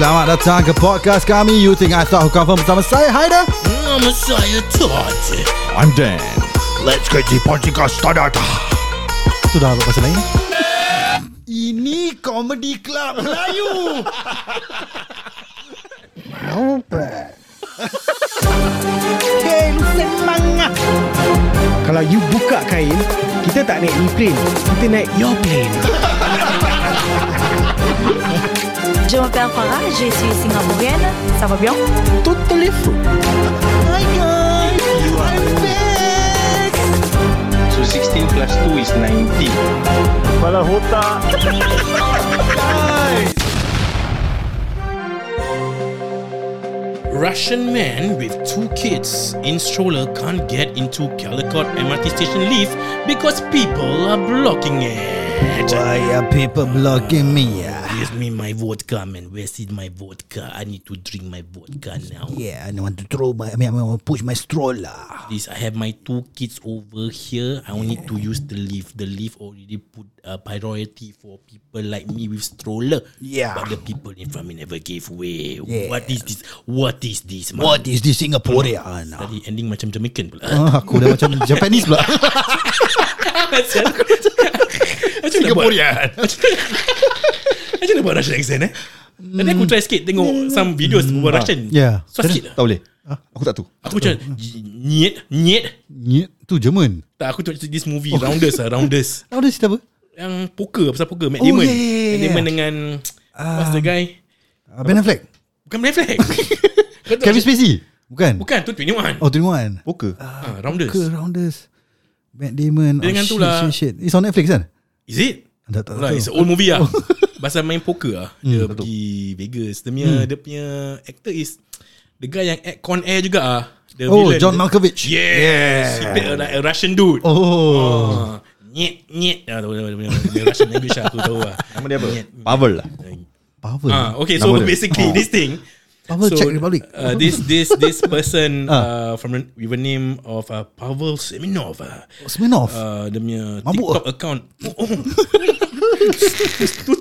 Selamat datang ke podcast kami You Think I Thought Who Confirm bersama saya Haida. Nama saya Todd. I'm Dan. Let's get the podcast started. Itu dah apa pasal lain? Ini Comedy Club Melayu. Mampet. Hey, semangat. Kalau you buka kain, kita tak naik plane, kita naik your plane. Je m'appelle Farah, je suis Singapourienne. Ça va bien? Tout les fous. Hi guys, you are back. So 16 plus 2 is 19. Kepala otak. Russian man with two kids in stroller can't get into Calicoat MRT station lift because people are blocking it. Why are people blocking me? Give me my vodka, man. Where's my vodka? I need to drink my vodka now. Yeah, I want to throw my. I want to push my stroller. This, I have my two kids over here. I need to use the lift. The lift already put priority for people like me with stroller. Yeah, but the people in front me never gave way. Yeah. What is this? What is this, man? What is this Singaporean? Tadi ending macam Jamaican pula. Aku dah macam Japanese pula. Singaporean. Macam mana buat Russian accent Tadi aku try sikit tengok some videos buat Russian. Yeah. So sikit tak boleh. Aku tak tahu. Aku macam nyet tu German. Tak, aku tengok this movie Rounders. Rounders cerita apa? Yang poker, pasal poker Matt Damon. Matt Damon dengan what's the guy? Ben Affleck. Bukan Ben Affleck. Kevin Spacey. Bukan tu 21. Oh 21. Poker. Rounders. Matt Damon. Dengan tu lah. It's on Netflix kan? Is it? Tak tahu. It's an old movie lah. Pasal main poker lah. Dia pergi Vegas. Dia punya actor is the guy yang act Con Air juga lah. John Malkovich. Yes. He played a Russian dude. Nyet. Russian language lah. Aku tahu lah. Nama dia apa? Pavel lah. Okay, so basically this thing. Pavel, so, Czech Republic. This person from with a name of Pavel Semenov. Smirnov. Dia punya TikTok account.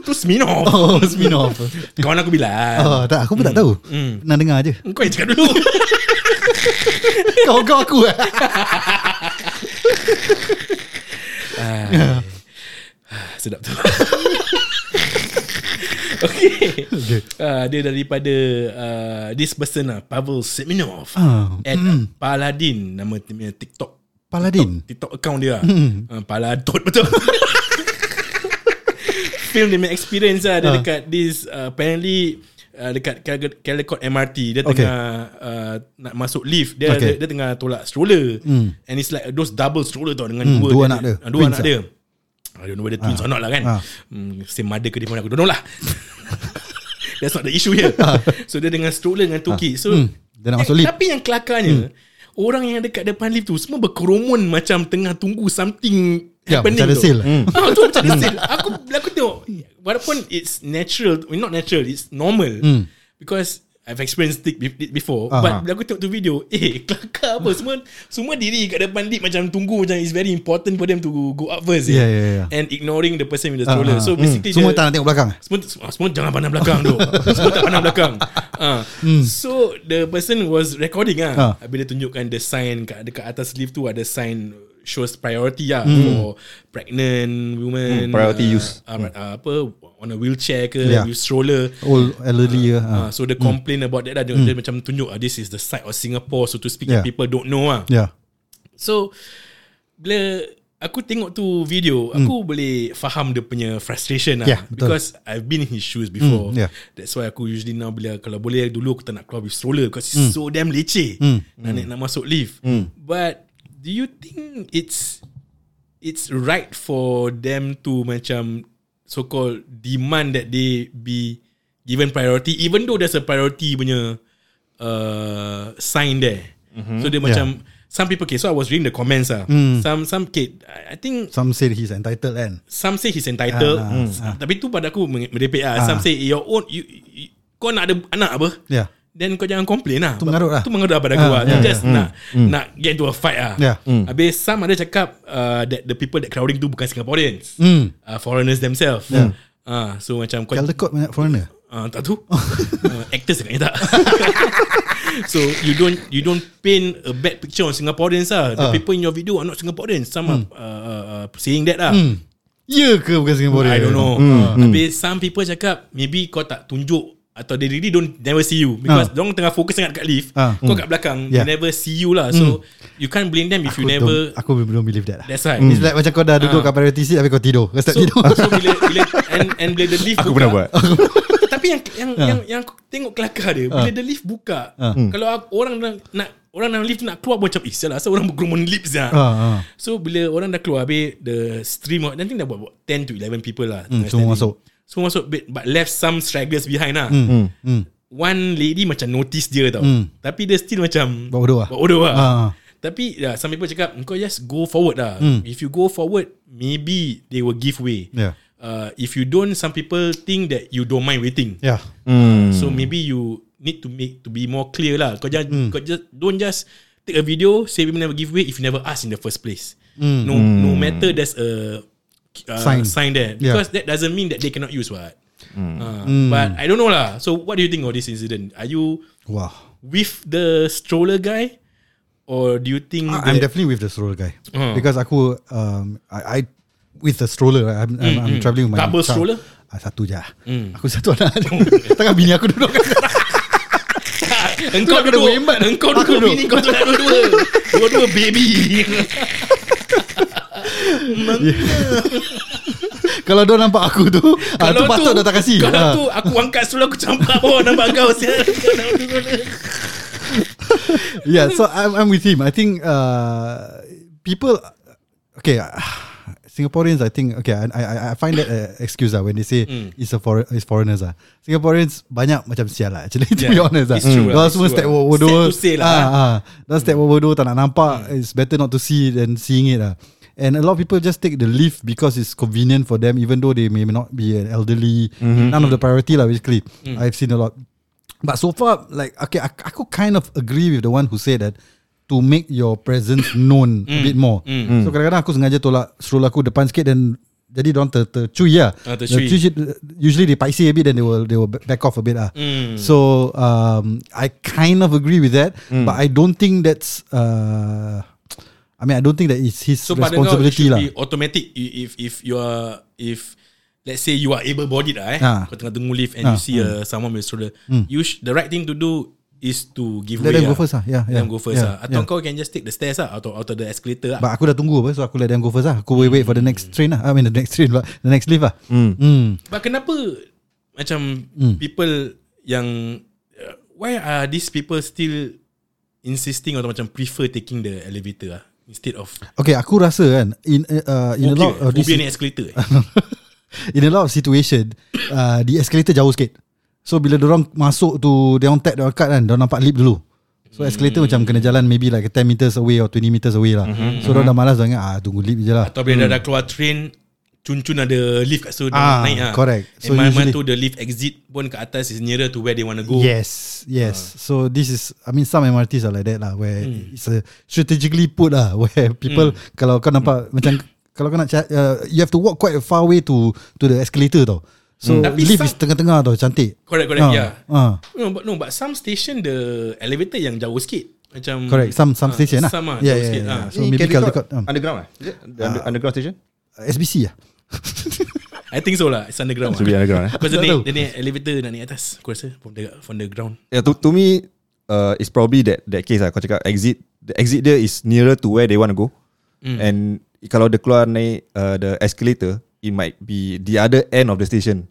Tu Smirnov. Smirnov. Kawan aku bilang. Tak, aku pun tak tahu. Nak dengar aje. Kau yang cakap dulu. Kau aku. Sedap tu. Okay. Dia daripada this person lah, Pavel Semenov at Paladin, nama TikTok. Paladin. TikTok account dia. Paladot betul. Film dia experience lah dia dekat this apparently dekat Calicoat MRT, dia tengah nak masuk lift, dia tengah tolak stroller. And it's like those double stroller tau dengan dua anak dia. I don't know whether twins or not lah kan. Same mother ke dia pun aku don't know lah. That's not the issue here. So dia dengan stroller dengan two kids. So dia nak masuk lift. Tapi yang kelakarnya orang yang dekat depan lift tu semua berkerumun macam tengah tunggu something happening. Macam ada sale. Tu macam ada sale. Aku tengok walaupun it's natural, not natural, it's normal. Because I've experienced it before. But bila aku tengok tu video, kelakar apa. Semua diri kat depan lip macam tunggu, macam it's very important for them to go up first. Yeah. And ignoring the person with the stroller. So basically semua tak nak tengok belakang. Semua jangan pandang belakang tu. Semua tak pandang belakang. So the person was recording lah. Bila tunjukkan the sign dekat atas lift tu, ada sign shows priority lah for pregnant women, priority use on a wheelchair ke, with stroller, old elderly. So the complain about that lah. Dia macam tunjuk this is the side of Singapore, so to speak, people don't know lah. So bila aku tengok tu video, aku boleh faham dia punya frustration lah. Because I've been in his shoes before. That's why aku usually now, bila kalau boleh, dulu aku tak nak keluar with stroller because it's so damn leceh nak masuk lift. But do you think it's right for them to macam so-called demand that they be given priority, even though there's a priority punya sign there? So they macam some people. Okay, so I was reading the comments Some kid, I think some say he's entitled and some say he's entitled. Tapi tu pada aku merepek lah. Some say your own, you kau nak ada anak apa? Yeah. Then kau jangan complain lah. Tu mengaruh lah pada aku lah. Just nak get into a fight lah. Habis some ada cakap that the people that crowding tu bukan Singaporeans, foreigners themselves. So macam Caldecott banyak foreigner. Tak tahu. Actors agaknya tak. So you don't paint a bad picture on Singaporeans lah. The people in your video are not Singaporeans. Some are saying that lah. Ya ke bukan Singaporean? I don't know. Tapi some people cakap maybe kau tak tunjuk atau they really don't never see you because diorang tengah fokus sangat kat lift. Kau kat belakang, they never see you lah. So you can't blame them if you never. Aku belum believe that lah. That's right. It's like macam kau dah duduk kat priority seat tapi kau tidur. Kau start tidur. So bila and bila the lift aku buka, pernah buat. Tapi yang tengok kelakar dia bila the lift buka, kalau orang dalam lift nak keluar macam isilah. So orang berkerumun lift je. So bila orang dah keluar habis the stream nanti dah buat 10 to 11 people lah. Semua masuk. Semua masuk but left some stragglers behind lah. One lady macam notice dia tau. Tapi dia still macam Buat bodoh lah. Tapi yeah, some people cakap kau just go forward lah. If you go forward, maybe they will give way. Yeah. If you don't, some people think that you don't mind waiting. Yeah. So maybe you need to be more clear lah. Kau jangan don't just take a video say we never give way if you never ask in the first place. No matter there's a sign there because that doesn't mean that they cannot use what. But I don't know lah. So what do you think of this incident? Are you with the stroller guy, or do you think I'm definitely with the stroller guy because aku I with the stroller I'm traveling with my double stroller. Satu je. Aku satu anak. Tengah bini aku duduk. Engkau duduk bini kau dua baby. Kalau dia nampak aku tu, tu patut dah tak kasi. Kalau tu aku angkat stroller aku campak nampak kau. Yeah, so I'm with him. I think people Singaporeans, I think I find that excuse when they say it's foreigners . Singaporeans banyak macam sial lah actually, to be honest . Diorang semua step bodoh. Diorang step bodoh tak nak nampak. It's better not to see than seeing it . And a lot of people just take the lift because it's convenient for them, even though they may not be an elderly. None of the priority lah, basically. I've seen a lot. But so far, I could kind of agree with the one who said that to make your presence known a bit more. So kadang-kadang aku sengaja tolak stroller aku depan sikit dan jadi diorang tercuy lah. Usually they paisi a bit, then they will back off a bit . So I kind of agree with that, but I don't think that's... I don't think that it's his responsibility lah. So pada kau, it should be automatic. If let's say you are able-bodied kau tengah tunggu lift and you see someone with stroller, the right thing to do is to give way. Let them go first lah. Let them go first lah. Atau kau can just take the stairs lah, atau the escalator lah. But aku dah tunggu, so aku let them go first lah. Aku wait for the next train lah. The next lift lah. But kenapa macam people yang... why are these people still insisting atau macam prefer taking the elevator lah? Instead of aku rasa kan in a lot of this escalator. In a lot of situation, the escalator jauh sikit. So bila dorang masuk tu, dorang tap dorang cut kan, dorang nampak lift dulu. So escalator macam kena jalan maybe like 10 meters away or 20 meters away lah. So dorang dah malas, dorang tunggu lift je lah. Atau bila dah keluar train, cun-cun ada lift kat situ, dorang naik lah. Correct. So usually tu the lift exit pun kat atas is nearer to where they want to go. Yes. So this is, some MRTs are like that lah, where it's a strategically put lah, where people kalau kau nampak macam kalau kau nak you have to walk quite a far way to the escalator tau. So lift is tengah-tengah tau, cantik. Correct. No, but some station the elevator yang jauh sikit. Macam correct. Some station lah. Sama jauh sikit. So maybe Calicoat underground lah. Is it underground station? SBC lah. I think so lah. It's underground. Should be underground. Because the elevator nak naik atas, aku rasa from the ground. Yeah, to me, it's probably that case lah. Kau cakap the exit there is nearer to where they want to go, and kalau dia keluar naik the escalator, it might be the other end of the station.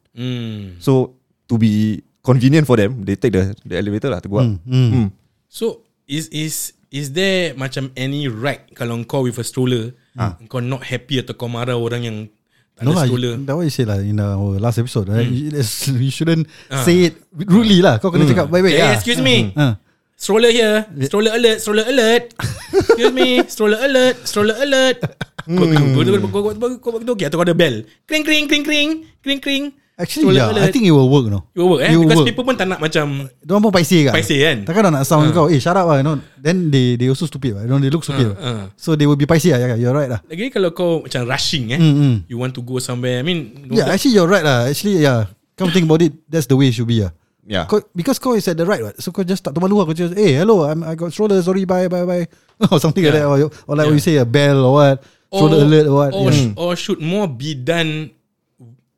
So to be convenient for them, they take the elevator lah to go up. So is there macam any right kalau kau with a stroller, kau not happy atau kau marah orang yang no lah, that's what you said lah in our last episode, right? You shouldn't say it rudely lah. Kau kena cakap baik-baik lah. Excuse me, stroller here, stroller alert. Excuse me, stroller alert. Kau atau kau ada bell, kring. Actually I think it will work, no? It will work, because people pun tak nak macam diorang pun paisi kan? Takkan diorang nak sound kau shut up lah, you know? Then they also stupid lah, you know? They look stupid lah. So they will be paisi lah. You're right lah. Lagi kalau kau macam rushing you want to go somewhere, I mean, actually you're right lah. Actually yeah, Come think about it, that's the way it should be. Yeah. Kau, because kau is at the right, right? So kau just tak malu lah. Kau just, hey, hello, I got stroller, sorry, bye. Or something like that. Or like what you say, a bell or what. Stroller alert or what. Or should more be done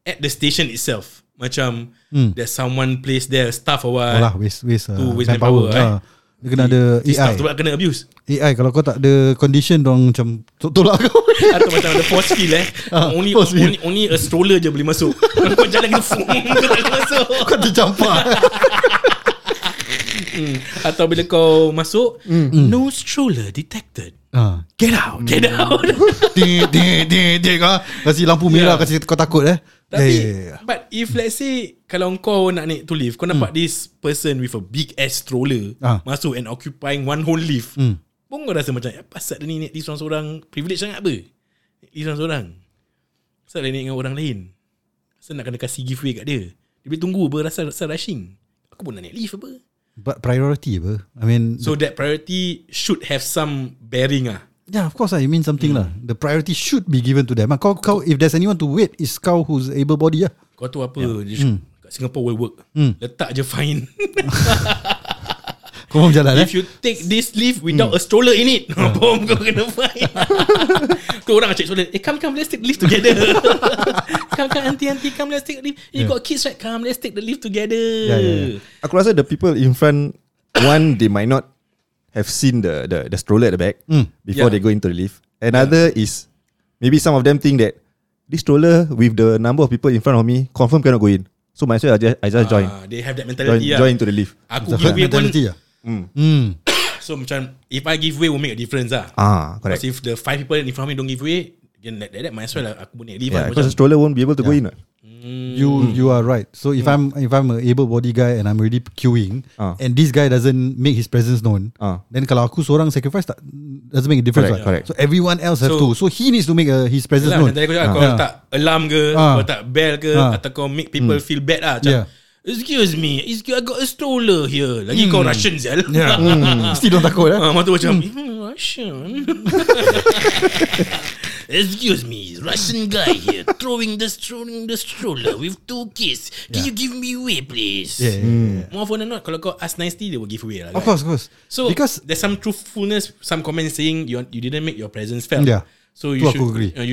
at the station itself. Macam, there's someone placed there, staff or what. Waste manpower, right? Dia kena ada AI. Staff tu kena abuse AI. Kalau kau tak ada condition, diorang macam tolak kau. Atau macam ada force field only a stroller je boleh masuk. Kau jalan gitu, kau tak boleh masuk, kau tercampak. Atau bila kau masuk, no stroller detected. Get out. Kasih lampu merah, kasih kau takut. But if let's say, kalau kau nak naik to lift, kau nampak this person with a big ass stroller masuk and occupying one whole lift, pun kau rasa macam, pasal dia ni naik lift seorang-seorang, privilege sangat apa? Naik lift seorang-seorang, pasal dia naik dengan orang lain, pasal nak kena kasih giveaway kat dia, dia boleh tunggu apa, rasa rushing, aku pun nak naik lift apa. But priority apa? I mean, so that priority should have some bearing lah. Yeah, of course. You mean something lah. The priority should be given to them. Kau, if there's anyone to wait, is kau who's able-bodied lah. Kau tu apa? Kat Singapore will work. Letak je fine. Kau jalan, if you take this lift without a stroller in it, boom, kau kena fine. Kau orang cakap stroller. Come, let's take the lift together. Come, auntie, come, let's take the lift. You got kids, right? Come, let's take the lift together. Yeah. Aku rasa the people in front, one, they might not have seen the stroller at the back before they go into the lift. Another is maybe some of them think that this stroller with the number of people in front of me confirm cannot go in. So might as well I just join. They have that mentality. Join into the lift. Aku give way mentality. So macam if I give way will make a difference lah. Correct. Because if the 5 people in front of me don't give way, then that might as well aku boleh leave. Because the stroller won't be able to go in. You are right. So if I'm an able-bodied guy and I'm already queuing and this guy doesn't make his presence known, then kalau aku seorang sacrifice tak, doesn't make a difference. Correct. So everyone else have to. So he needs to make his presence known. Kau tak alarm ke, kau tak bell ke, atau kau make people feel bad lah. Excuse me, I got a stroller here. Lagi kau Russian zel. Still don't takut lah. Mata macam Russian. Excuse me, Russian guy here throwing the stroller with 2 kids. Can you give me way, please? Yeah. More often than not, kalau kau ask nicely, they will give way lah. Of course. So because there's some truthfulness, some comments saying you didn't make your presence felt. Yeah. So you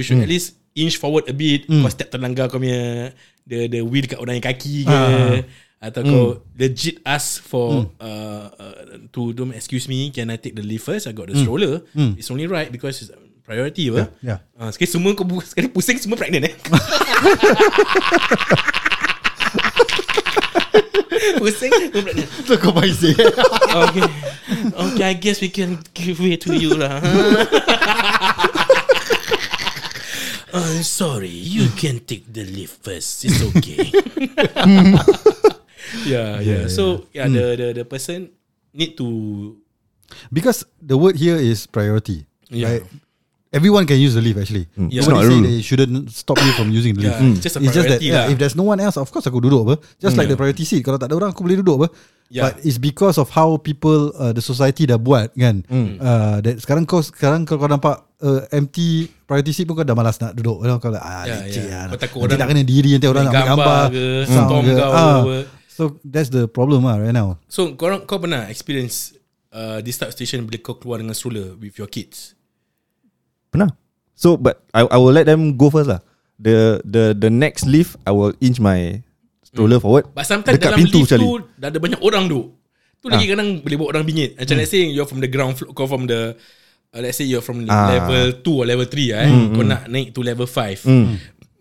should at least inch forward a bit. Kau step terlanggar kau punya the wheel kat orang yang kaki ke. Atau kau legit ask for to them, excuse me, can I take the lift first? I got the stroller. It's only right because it's priority apa? Yeah. Sekali semua kau sekali pusing, semua pregnant. Pusing, semua pregnant. So kau paiseh. Okay, I guess we can give way to you lah. I'm sorry, you can take the lift first. It's okay. Yeah. So the person need to, because the word here is priority. Yeah. Right? Everyone can use the lift actually. It's not a rule. They shouldn't stop you from using the lift. It's just that if there's no one else, of course aku duduk apa. Just like the priority seat. Kalau tak ada orang aku boleh duduk apa. But it's because of how people the society dah buat kan. That sekarang kau nampak empty priority seat pun kau dah malas nak duduk. Kau like nanti tak kena diri, nanti orang nak ambil gambar ke, storm kau. So that's the problem right now. So kau pernah experience this type of station bila kau keluar dengan stroller with your kids? Pernah. So but I will let them go first lah. The next lift I will inch my stroller forward. But sometimes dekat dalam pintu lift tu dah ada banyak orang duduk. Tu lagi kadang boleh buat orang bingit. Macam let's say you're from the ground floor, kau from the let's say you're from level 2 or level 3 kau nak naik to level 5.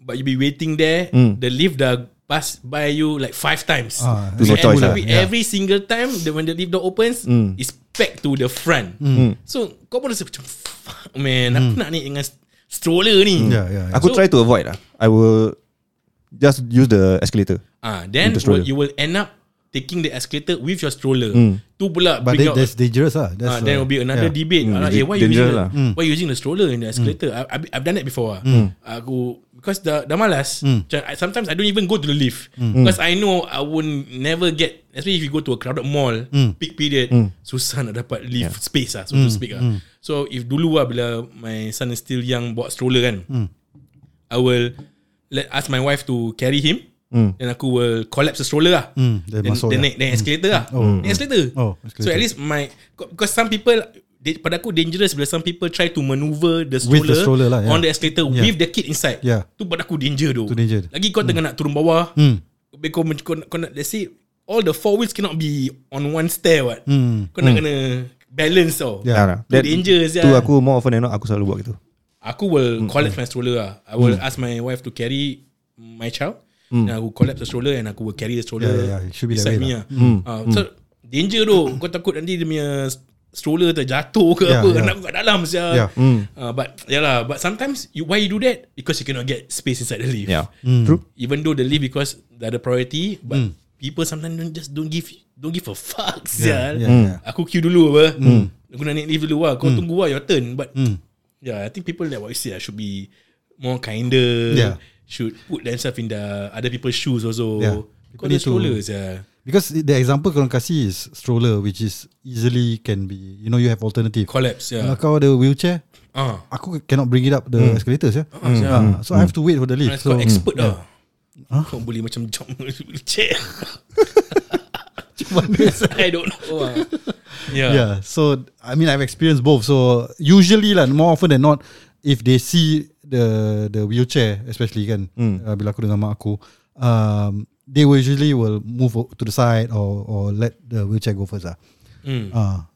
But you be waiting there, the lift dah pass by you like 5 times. Every single time when the lift door opens, it's back to the front. So kau pun rasa macam fuck man, aku nak naik dengan stroller ni. Aku try to avoid lah. I will just use the escalator. Then you will end up taking the escalator with your stroller. Tu pula but that's dangerous lah. Then will be another debate. Why using the stroller in the escalator? I've done that before. Aku because dah malas. Sometimes I don't even go to the lift because I know I won't never get, especially if you go to a crowded mall, peak period, susah nak dapat lift space lah, so to speak lah. So if dulu lah bila my son is still young, bawa stroller kan, I will ask my wife to carry him Then aku will collapse the stroller lah. Then naik escalator lah. Escalator. So at least my, because some people, pada aku dangerous bila some people try to maneuver the stroller, lah, on the escalator with the kid inside. Tu pada aku danger tu. Lagi kau tengah nak turun bawah, kau nak, let's say all the four wheels cannot be on one stair. Kau nak kena balance tau. That dangerous. Tu aku more often than not, aku selalu buat gitu. Aku will collapse my stroller lah. I will ask my wife to carry my child. And I will collapse the stroller and aku will carry the stroller beside me lah. So danger tu. Kau takut nanti dia punya stroller terjatuh ke apa, nak kat dalam saja. But yalah, but sometimes why you do that? Because you cannot get space inside the lift. True. Even though the lift, because they're the priority, but people sometimes don't give a fuck. Aku queue dulu apa. Aku nak naik lift dulu lah. Kau tunggu lah your turn. But yeah, I think people that what you say should be more kinder. Should put themselves in the other people's shoes also. Because the strollers, because the example korang kasih is stroller, which is easily can be, you know, you have alternative. Collapse, kau ada wheelchair, aku cannot bring it up the escalators, so I have to wait for the lift. So kau expert lah. Kau boleh macam jump wheelchair. I don't know. So I mean, I've experienced both. So usually lah, more often than not, if they see the wheelchair, especially kan, bila aku dengan mak aku, they will usually move to the side or let the wheelchair go first lah.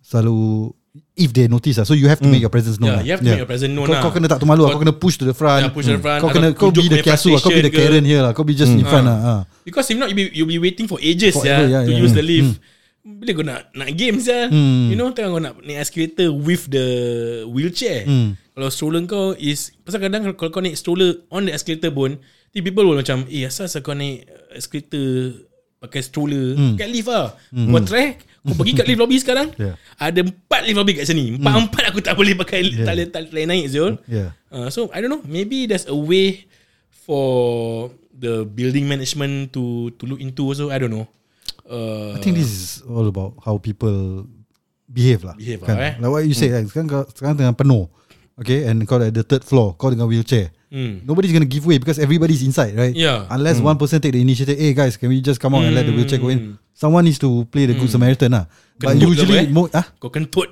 Selalu if they notice lah, so you have to make your presence known. You have to make your presence known. Kau kena tak malu, kau kena push to the front. Kau be the kiasu, kau be the Karen here lah. Kau be just in front lah. Because if not, you'll be waiting for ages to use the lift. Bila kau nak game saja, you know, tengah kau nak naik escalator with the wheelchair. Kalau stroller kau is, pasal kadang kalau kau naik stroller on the escalator pun, people will macam, asal kau naik escalator pakai stroller, kat lift lah. Kau track, kau pergi kat lift lobby sekarang, ada 4 lift lobby kat sini. 4-4 aku tak boleh pakai, tak boleh naik Zul. So I don't know, maybe there's a way for the building management to look into also, I don't know. I think this is all about how people behave kan? Like what you say, sekarang tengah penuh, okay, and kau at the third floor, kau dengan wheelchair, nobody's going to give way because everybody's inside, right? Unless one person take the initiative, hey guys, can we just come out and let the wheelchair go in? Someone needs to play the good Samaritan lah. But usually kau kentut.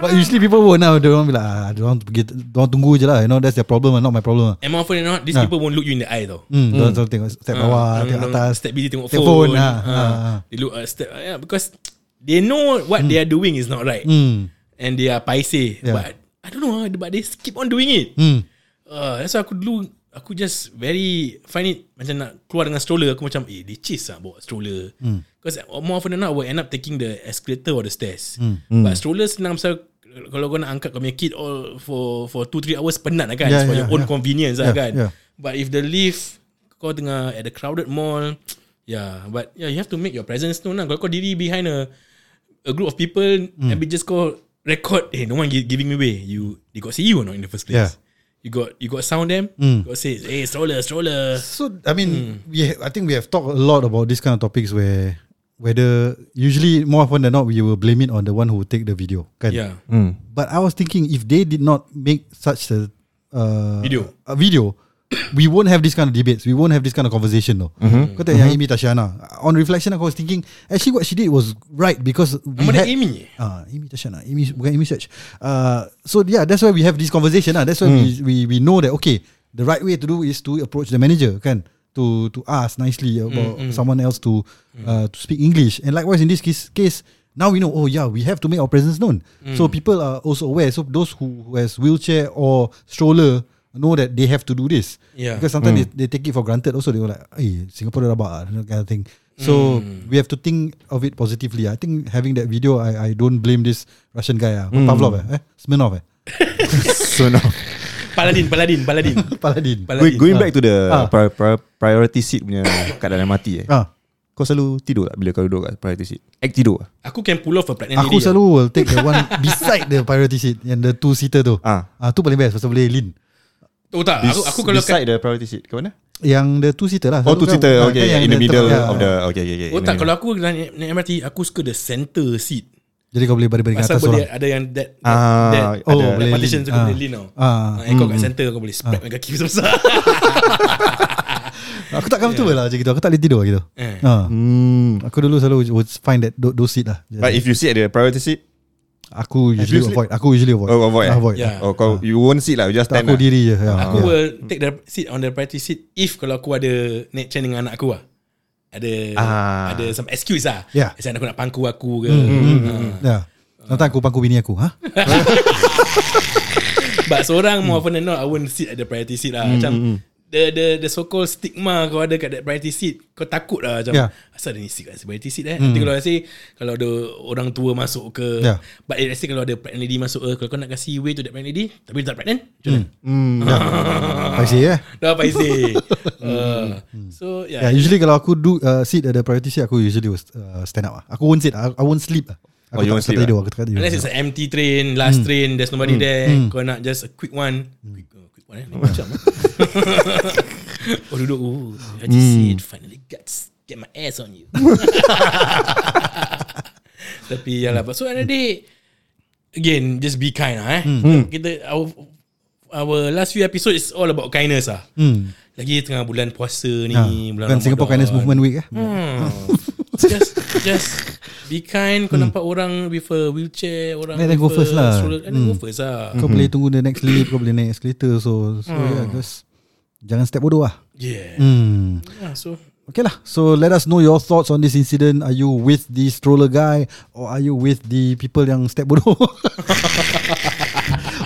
But usually people won't now. They won't be like, don't tunggu je lah. You know, that's their problem, not my problem. And more often than not, these people won't look you in the eye though. Don't tengok step bawah, tengok atas, step busy, tengok phone. They look step, because they know what they are doing is not right, and they are paiseh. But I don't know, but they keep on doing it. That's why aku just very find it macam nak keluar dengan stroller, aku macam leceh lah bawa stroller, because more often than not I will end up taking the escalator or the stairs. But stroller senang, pasal kalau kau nak angkat kau punya kid all for 2-3 hours penat lah kan, for your own convenience lah kan. But if the lift kau tengah at the crowded mall, but you have to make your presence known lah. Kalau kau diri behind a group of people, maybe just kau record, no one giving me way, they got see you or not in the first place. You got sound them. You got say, hey, stroller. So I mean, I think we have talked a lot about this kind of topics where whether usually more often than not we will blame it on the one who take the video, kan? But I was thinking, if they did not make such a video, we won't have this kind of debates. We won't have this kind of conversation, though. Kata yang Amy Tashana. On reflection, I was thinking actually what she did was right, because we had Amy. Amy Tashana. Amy bukan Amy Search. So yeah, that's why we have this conversation. That's why we know that okay, the right way to do is to approach the manager, kan? To ask nicely about someone else to speak English. And likewise in this case, now we know. Oh yeah, we have to make our presence known. So people are also aware. So those who has wheelchair or stroller know that they have to do this, because sometimes they take it for granted. Also, they were like, "Hey, Singapore rabak," kind of thing. So we have to think of it positively. I think having that video, I don't blame this Russian guy. Pavel Smirnov. Smirnov. Paladin. Going back to the priority seat punya kat dalam mati. Kau selalu tidur tak bila kau duduk kat priority seat? Tidur lah. Aku can pull off a pregnant lady. Aku selalu will take the one beside the priority seat, yang the 2-seater tu. Tu paling best pasal boleh lean. Oh tak, aku kalau beside the priority seat ke mana? Yang the 2-seater lah. Oh, 2-seater, okay, yang in the middle of the, okay. Oh tak, kalau aku naik MRT, aku suka the center seat. Jadi kau boleh baring atas orang. Pasal ada yang that partition tu boleh lean tau. Kau kat center, kau boleh spread dengan kaki besar. Aku tak comfortable lah macam gitu. Aku tak boleh tidur gitu. Aku dulu selalu would find that those seat lah. But if you sit at the priority seat, aku usually avoid. Aku usually avoid. Yeah. Oh, kau, you won't sit lah, you just stand. Aku diri je. Aku will take the seat on the priority seat if kalau aku ada nature dengan anak aku lah. Ada some excuse lah. Yeah. Macam aku nak pangku aku ke. Yeah. Nanti aku pangku bini aku. Ha? But seorang more often than not, I won't sit at the priority seat lah. Macam the so-called stigma kau ada kat that priority seat, kau takut lah macam asal ada ni seat kat priority seat nanti kalau asyik, kalau ada orang tua masuk ke but asyik kalau ada pregnant lady masuk ke, kalau kau nak kasi way to that pregnant lady tapi tak pregnant paisi so yeah, usually kalau aku do seat at the priority seat, aku usually stand up lah. Aku won't sit, I won't sleep lah. Aku tak tidur lah. Unless it's an empty train, last train, there's nobody there, kau nak just a quick one, macam oh duduk, I just said finally guts, get my ass on you. Tapi yalah, so another day again, just be kind lah. Kita our last few episodes is all about kindness lah. Lagi tengah bulan puasa ni, bulan Singapore Kindness Movement Week just be kind. Kau nampak orang with a wheelchair, orang with go first lah. Go first lah. Kau boleh tunggu the next lift, kau boleh naik escalator. So yeah, just jangan step bodoh lah. Yeah, so okay lah. So let us know your thoughts on this incident. Are you with the stroller guy, or are you with the people yang step bodoh?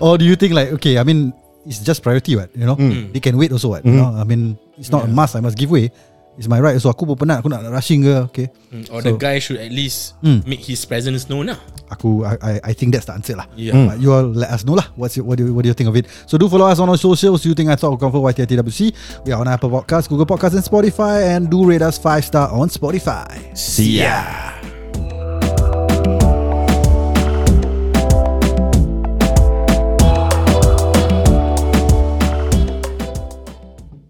Or do you think like, okay, I mean, it's just priority what, you know, they can wait also what, you know? I mean, it's not a must, I must give way. It's my right. So aku pun penat, aku nak rushing ke. Okay. Or so, the guy should at least make his presence known lah. I think that's the answer lah. Yeah. But you all let us know lah. What do you think of it? So do follow us on our socials. You think I talk comfort YTITWC? We are on Apple Podcasts, Google Podcasts, and Spotify. And do rate us 5-star on Spotify. See ya.